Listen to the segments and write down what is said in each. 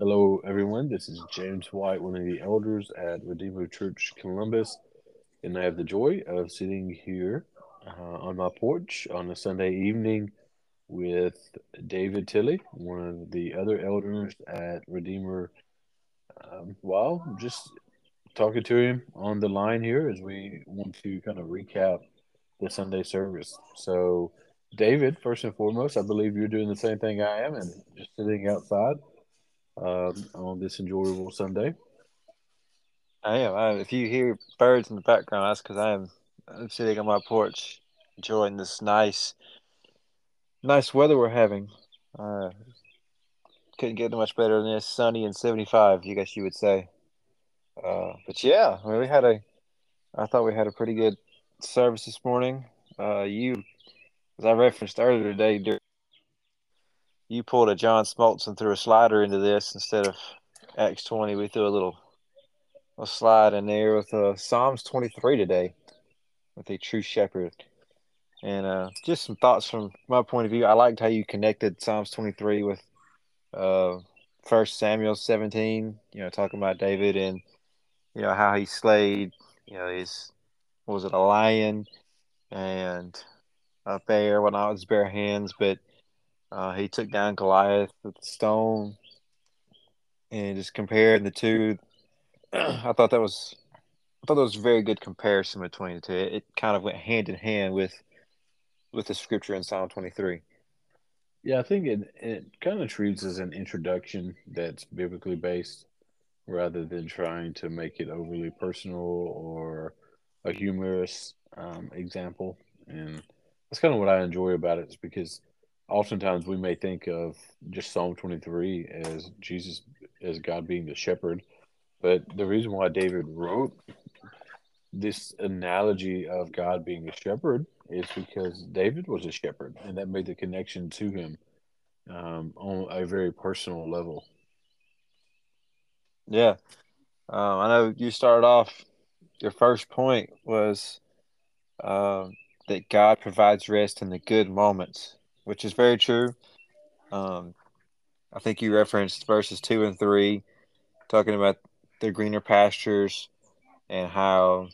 Hello, everyone. This is James White, one of the elders at Redeemer Church Columbus, and I have the joy of sitting here on my porch on a Sunday evening with David Tilly, one of the other elders at Redeemer, while just talking to him on the line here as we want to kind of recap the Sunday service. So, David, first and foremost, I believe you're doing the same thing I am and just sitting outside on this enjoyable Sunday. I am. If you hear birds in the background, that's because I'm sitting on my porch enjoying this nice weather we're having. Couldn't get much better than this. Sunny and 75, you guess you would say. But yeah, I thought we had a pretty good service this morning. As I referenced earlier today, you pulled a John Smoltz and threw a slider into this instead of Acts 20. We threw a slide in there with Psalms 23 today with a true shepherd. And just some thoughts from my point of view. I liked how you connected Psalms 23 with 1 Samuel 17, talking about David and, how he slayed, a lion and a bear. Well, not his bare hands, but he took down Goliath with a stone, and just comparing the two. I thought that was a very good comparison between the two. It kind of went hand in hand with the scripture in Psalm 23. Yeah, I think it kind of treats as an introduction that's biblically based, rather than trying to make it overly personal or a humorous example. And that's kind of what I enjoy about it, is because oftentimes we may think of just Psalm 23 as Jesus, as God being the shepherd. But the reason why David wrote this analogy of God being a shepherd is because David was a shepherd, and that made the connection to him on a very personal level. Yeah. I know you started off, your first point was that God provides rest in the good moments, which is very true. I think you referenced verses 2 and 3, talking about the greener pastures and how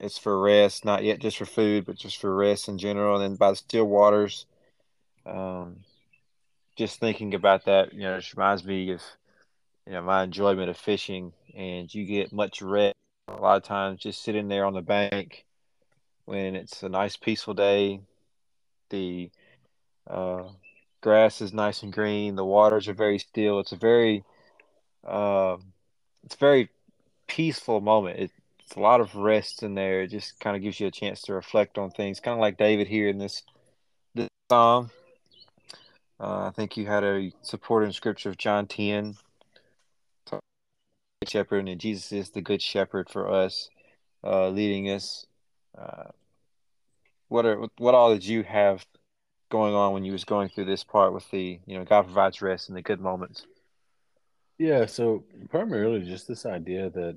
it's for rest, not yet just for food, but just for rest in general. And then by the still waters, just thinking about that, it just reminds me of, my enjoyment of fishing, and you get much rest a lot of times just sitting there on the bank when it's a nice peaceful day. The grass is nice and green. The waters are very still. It's a very peaceful moment. It's a lot of rest in there. It just kind of gives you a chance to reflect on things, kind of like David here in this psalm. I think you had a supporting scripture of John 10, shepherd, and Jesus is the good shepherd for us, leading us. What all did you have going on when you was going through this part with the, God provides rest in the good moments? Yeah, so primarily just this idea that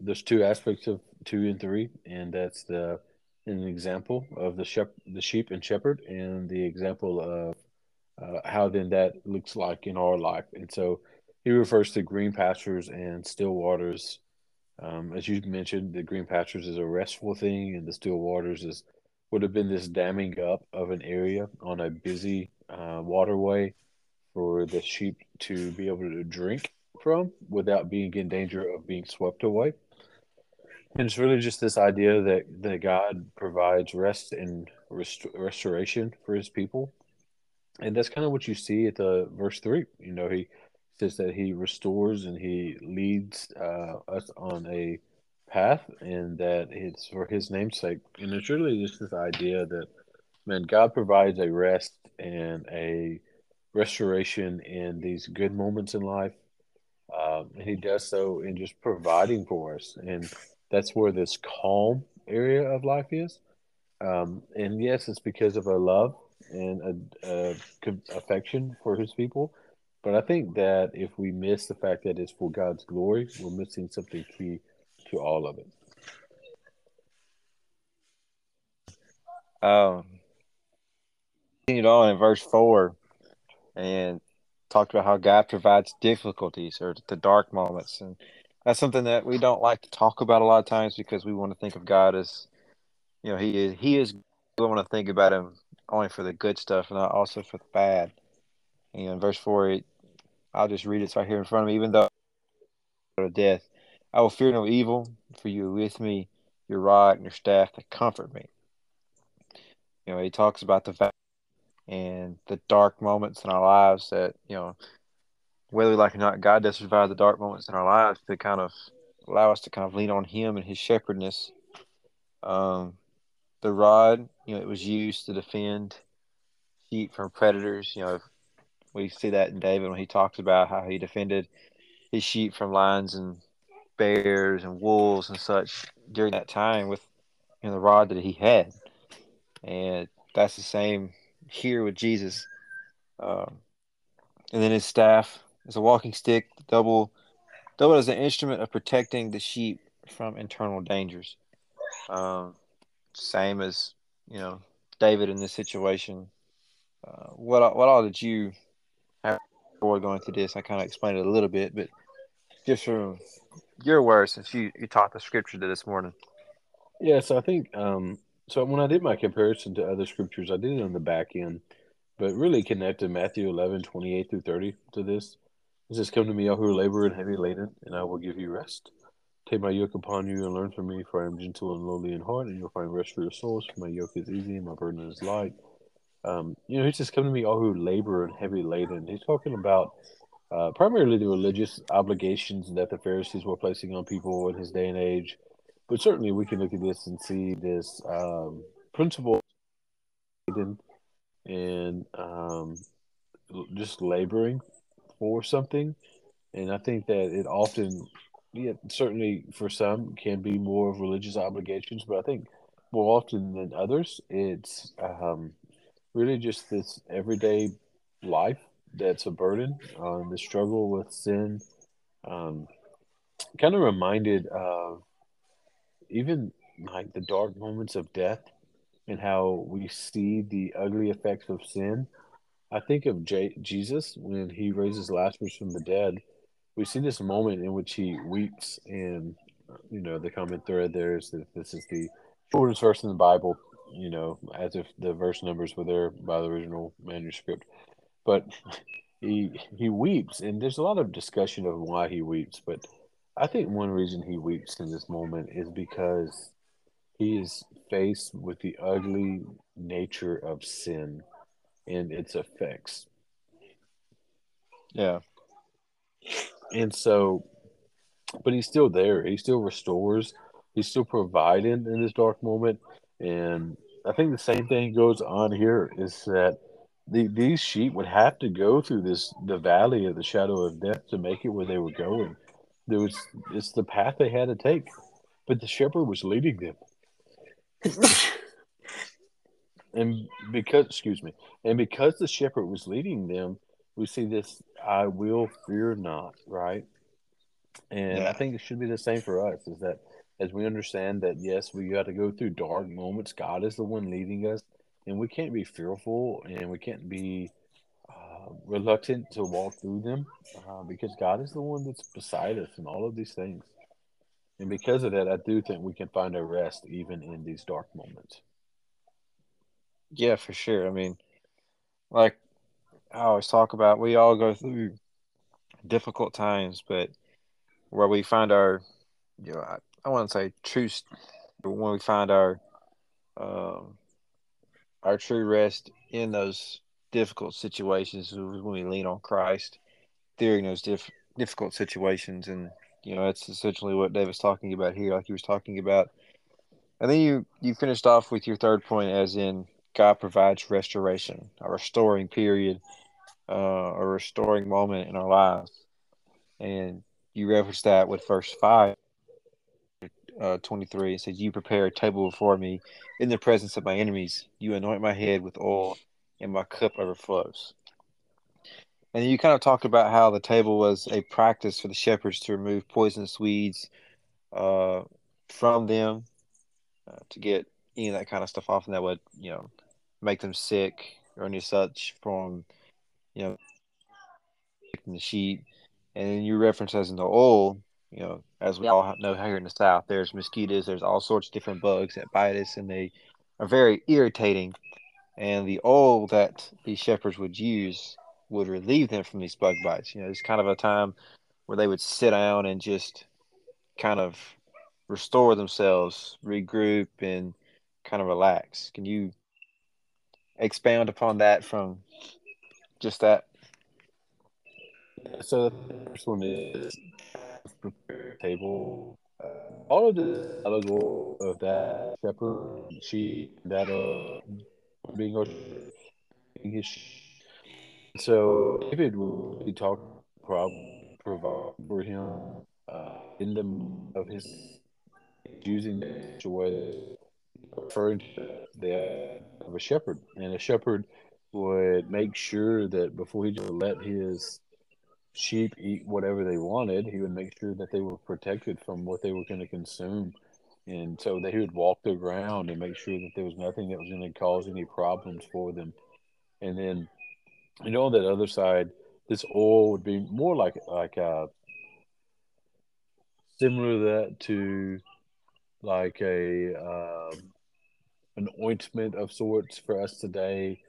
there's two aspects of 2 and 3, and that's an example of the sheep and shepherd, and the example of how then that looks like in our life. And so he refers to green pastures and still waters. As you mentioned, the green pastures is a restful thing, and the still waters would have been this damming up of an area on a busy waterway for the sheep to be able to drink from without being in danger of being swept away. And it's really just this idea that God provides rest and restoration for his people. And that's kind of what you see at the verse 3. He says that he restores and he leads us on a path, and that it's for his name's sake. And it's really just this idea that, man, God provides a rest and a restoration in these good moments in life. And he does so in just providing for us. And that's where this calm area of life is. And yes, it's because of a love and a affection for his people. But I think that if we miss the fact that it's for God's glory, we're missing something key to all of it. Continued on in verse 4, and talked about how God provides difficulties or the dark moments. And that's something that we don't like to talk about a lot of times because we want to think of God as, you know, He is. We want to think about Him only for the good stuff and not also for the bad. And in verse 4, I'll just read it. It's right here in front of me. Even though I go to death, I will fear no evil, for you are with me, your rod and your staff that comfort me. You know, he talks about the fact and the dark moments in our lives that, you know, whether we like it or not, God does provide the dark moments in our lives to kind of allow us to kind of lean on Him and His shepherdness. The rod, you know, it was used to defend sheep from predators. You know, we see that in David when he talks about how he defended his sheep from lions and bears and wolves and such during that time with, you know, the rod that he had. And that's the same here with Jesus. And then his staff is a walking stick, double as an instrument of protecting the sheep from internal dangers. Same as, you know, David in this situation. What all did you have before going through this? I kind of explained it a little bit, but just from your words, since you taught the scripture to this morning. Yeah, so I think so when I did my comparison to other scriptures, I did it on the back end, but really connected Matthew 11:28-30 to this. It says, "Come to me, all who are labor and heavy laden, and I will give you rest. Take my yoke upon you and learn from me, for I am gentle and lowly in heart, and you'll find rest for your souls. For my yoke is easy and my burden is light." You know, he says, "Come to me, all who labor and heavy laden." He's talking about primarily the religious obligations that the Pharisees were placing on people in his day and age. But certainly we can look at this and see this principle and just laboring for something. And I think that it often... Yeah, certainly for some can be more of religious obligations, but I think more often than others, it's really just this everyday life that's a burden on the struggle with sin. Kind of reminded of even like the dark moments of death and how we see the ugly effects of sin. I think of Jesus when he raises Lazarus from the dead. We see this moment in which he weeps, and, you know, the common thread there is that this is the shortest verse in the Bible, you know, as if the verse numbers were there by the original manuscript. But he weeps, and there's a lot of discussion of why he weeps, but I think one reason he weeps in this moment is because he is faced with the ugly nature of sin and its effects. Yeah. And so, but he's still there. He still restores. He's still providing in this dark moment. And I think the same thing goes on here is that these sheep would have to go through the valley of the shadow of death to make it where they were going. It's the path they had to take. But the shepherd was leading them. And because the shepherd was leading them, we see this, "I will fear not," right? And yeah. I think it should be the same for us, is that as we understand that, yes, we got to go through dark moments, God is the one leading us, and we can't be fearful and we can't be reluctant to walk through them because God is the one that's beside us in all of these things. And because of that, I do think we can find our rest even in these dark moments. Yeah, for sure. I mean, like, I always talk about we all go through difficult times, but where we find our, you know, I want to say truth, but when we find our true rest in those difficult situations, when we lean on Christ during those difficult situations, and you know that's essentially what David's talking about here, like he was talking about. And then you finished off with your third point, as in God provides restoration, a restoring period, a restoring moment in our lives. And you referenced that with verse 5, 23. It says, "You prepare a table before me in the presence of my enemies. You anoint my head with oil, and my cup overflows." And you kind of talked about how the table was a practice for the shepherds to remove poisonous weeds from them to get any of that kind of stuff off, and that would, you know, make them sick or any such from, you know, from the sheet. And then you reference as in the old, you know, as we all know here in the South, there's mosquitoes, there's all sorts of different bugs that bite us, and they are very irritating. And the oil that these shepherds would use would relieve them from these bug bites. You know, it's kind of a time where they would sit down and just kind of restore themselves, regroup, and kind of relax. Can you expound upon that from just that? So the first one is prepare a table. All of the allegory of that shepherd, she, that being his. So David would be talking problem for him in the of his using such a way referring to the of a shepherd, and a shepherd would make sure that before he just let his sheep eat whatever they wanted, he would make sure that they were protected from what they were going to consume. And so that he would walk the ground and make sure that there was nothing that was going to cause any problems for them. And then, you know, on that other side, this oil would be more like similar to that to like a an ointment of sorts for us today,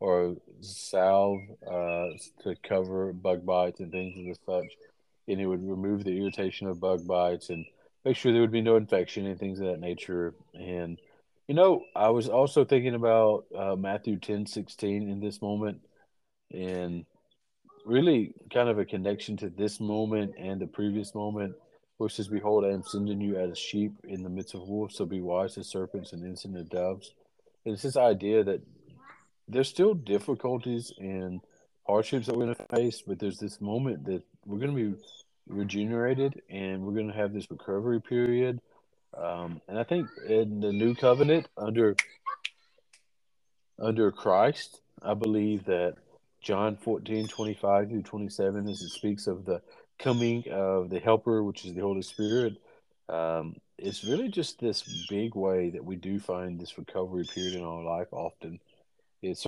or salve to cover bug bites and things of the such. And it would remove the irritation of bug bites and make sure there would be no infection and things of that nature. And, you know, I was also thinking about Matthew 10:16 in this moment, and really kind of a connection to this moment and the previous moment, which says, "Behold, I am sending you as sheep in the midst of wolves, so be wise as serpents and innocent as doves." And it's this idea that there's still difficulties and hardships that we're going to face, but there's this moment that we're going to be regenerated and we're going to have this recovery period. And I think in the new covenant under Christ, I believe that John 14:25-27, as it speaks of the coming of the helper, which is the Holy Spirit, it's really just this big way that we do find this recovery period in our life often. It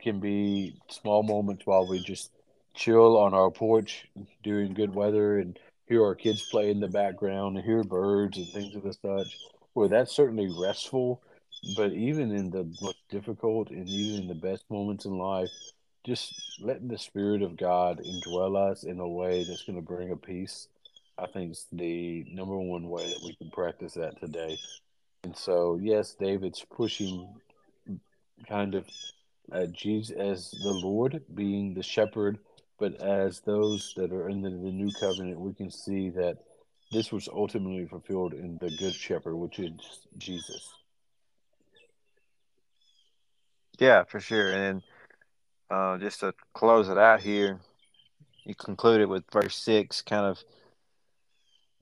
can be small moments while we just chill on our porch during good weather and hear our kids play in the background and hear birds and things of the such. Well, that's certainly restful, but even in the most difficult and even in the best moments in life, just letting the Spirit of God indwell us in a way that's going to bring a peace, I think, is the number one way that we can practice that today. And so, yes, David's pushing kind of Jesus as the Lord being the shepherd, but as those that are in the new covenant, we can see that this was ultimately fulfilled in the good shepherd, which is Jesus. Yeah, for sure. And just to close it out here, you conclude it with verse 6, kind of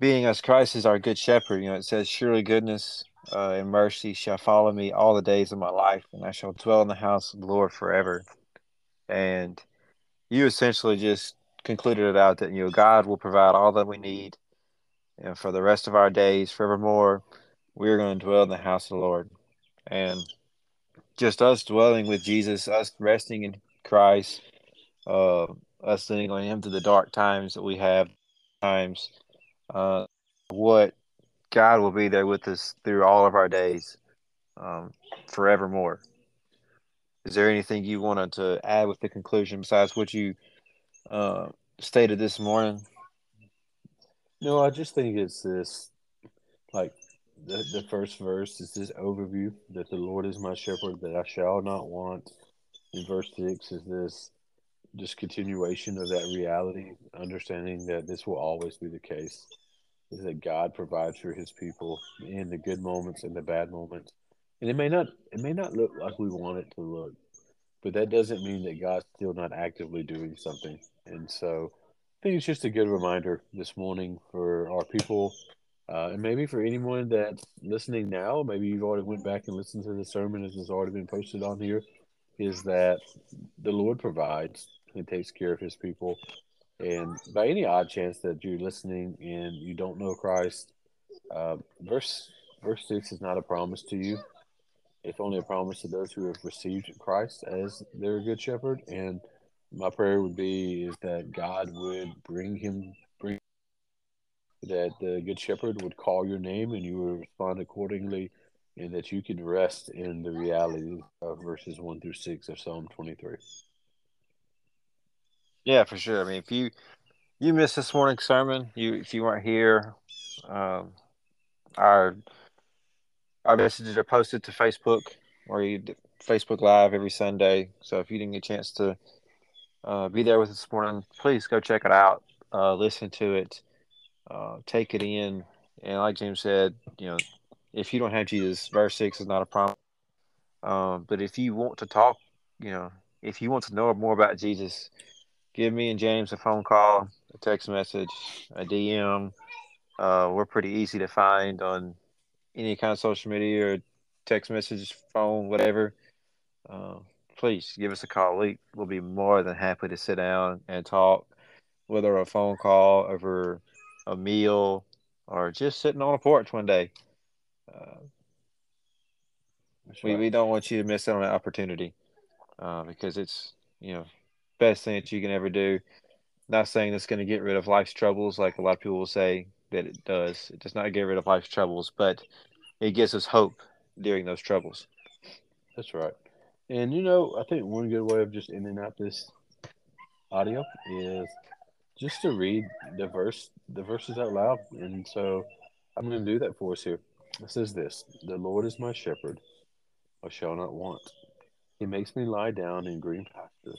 being as Christ is our good shepherd. You know, it says, "Surely goodness and mercy shall follow me all the days of my life, and I shall dwell in the house of the Lord forever." And you essentially just concluded it out that, you know, God will provide all that we need, and for the rest of our days, forevermore, we're going to dwell in the house of the Lord. And just us dwelling with Jesus, us resting in Christ, us leaning on Him through the dark times that we have, what God will be there with us through all of our days, forevermore. Is there anything you wanted to add with the conclusion besides what you stated this morning? No, I just think it's this, like the first verse is this overview that the Lord is my shepherd, that I shall not want. In verse 6 is this just continuation of that reality, understanding that this will always be the case, is that God provides for His people in the good moments and the bad moments. And it may not look like we want it to look, but that doesn't mean that God's still not actively doing something. And so I think it's just a good reminder this morning for our people, and maybe for anyone that's listening now, maybe you've already went back and listened to the sermon as it's already been posted on here, is that the Lord provides and takes care of His people. And by any odd chance that you're listening and you don't know Christ, verse 6 is not a promise to you. It's only a promise to those who have received Christ as their good shepherd. And my prayer would be is that God would bring him, that the Good Shepherd would call your name and you would respond accordingly, and that you can rest in the reality of verses 1 through 6 of Psalm 23. Yeah, for sure. I mean, if you missed this morning's sermon, if you weren't here, our messages are posted to Facebook, or Facebook Live every Sunday. So if you didn't get a chance to be there with us this morning, please go check it out, listen to it, take it in. And like James said, if you don't have Jesus, verse 6 is not a problem. But if you want to talk, if you want to know more about Jesus, give me and James a phone call, a text message, a DM. We're pretty easy to find on any kind of social media or text message, phone, whatever. Please give us a call. We'll be more than happy to sit down and talk, whether a phone call, over a meal, or just sitting on a porch one day. We don't want you to miss out on that opportunity, because it's best thing that you can ever do. Not saying it's going to get rid of life's troubles, like a lot of people will say that it does. It does not get rid of life's troubles, but it gives us hope during those troubles. That's right. And I think one good way of just ending up this audio is just to read the verses out loud. And so I'm going to do that for us here. It says this: "The Lord is my shepherd, I shall not want. He makes me lie down in green pastures.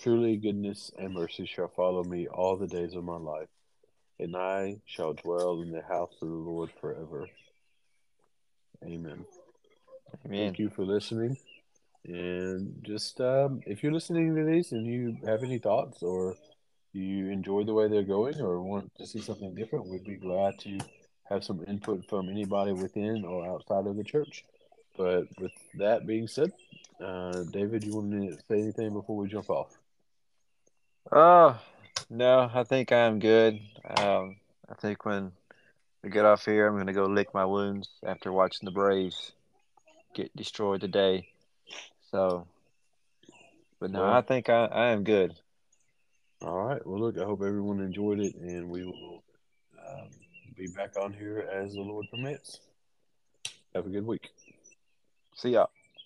Truly goodness and mercy shall follow me all the days of my life, and I shall dwell in the house of the Lord forever." Amen. Thank you for listening. And just if you're listening to these and you have any thoughts, or you enjoy the way they're going, or want to see something different, we'd be glad to have some input from anybody within or outside of the church. But with that being said, David, you want to say anything before we jump off? No, I think I'm good. I think when we get off here, I'm going to go lick my wounds after watching the Braves get destroyed today. So, but no, I think I am good. All right. Well, look, I hope everyone enjoyed it, and we will be back on here as the Lord permits. Have a good week. See ya.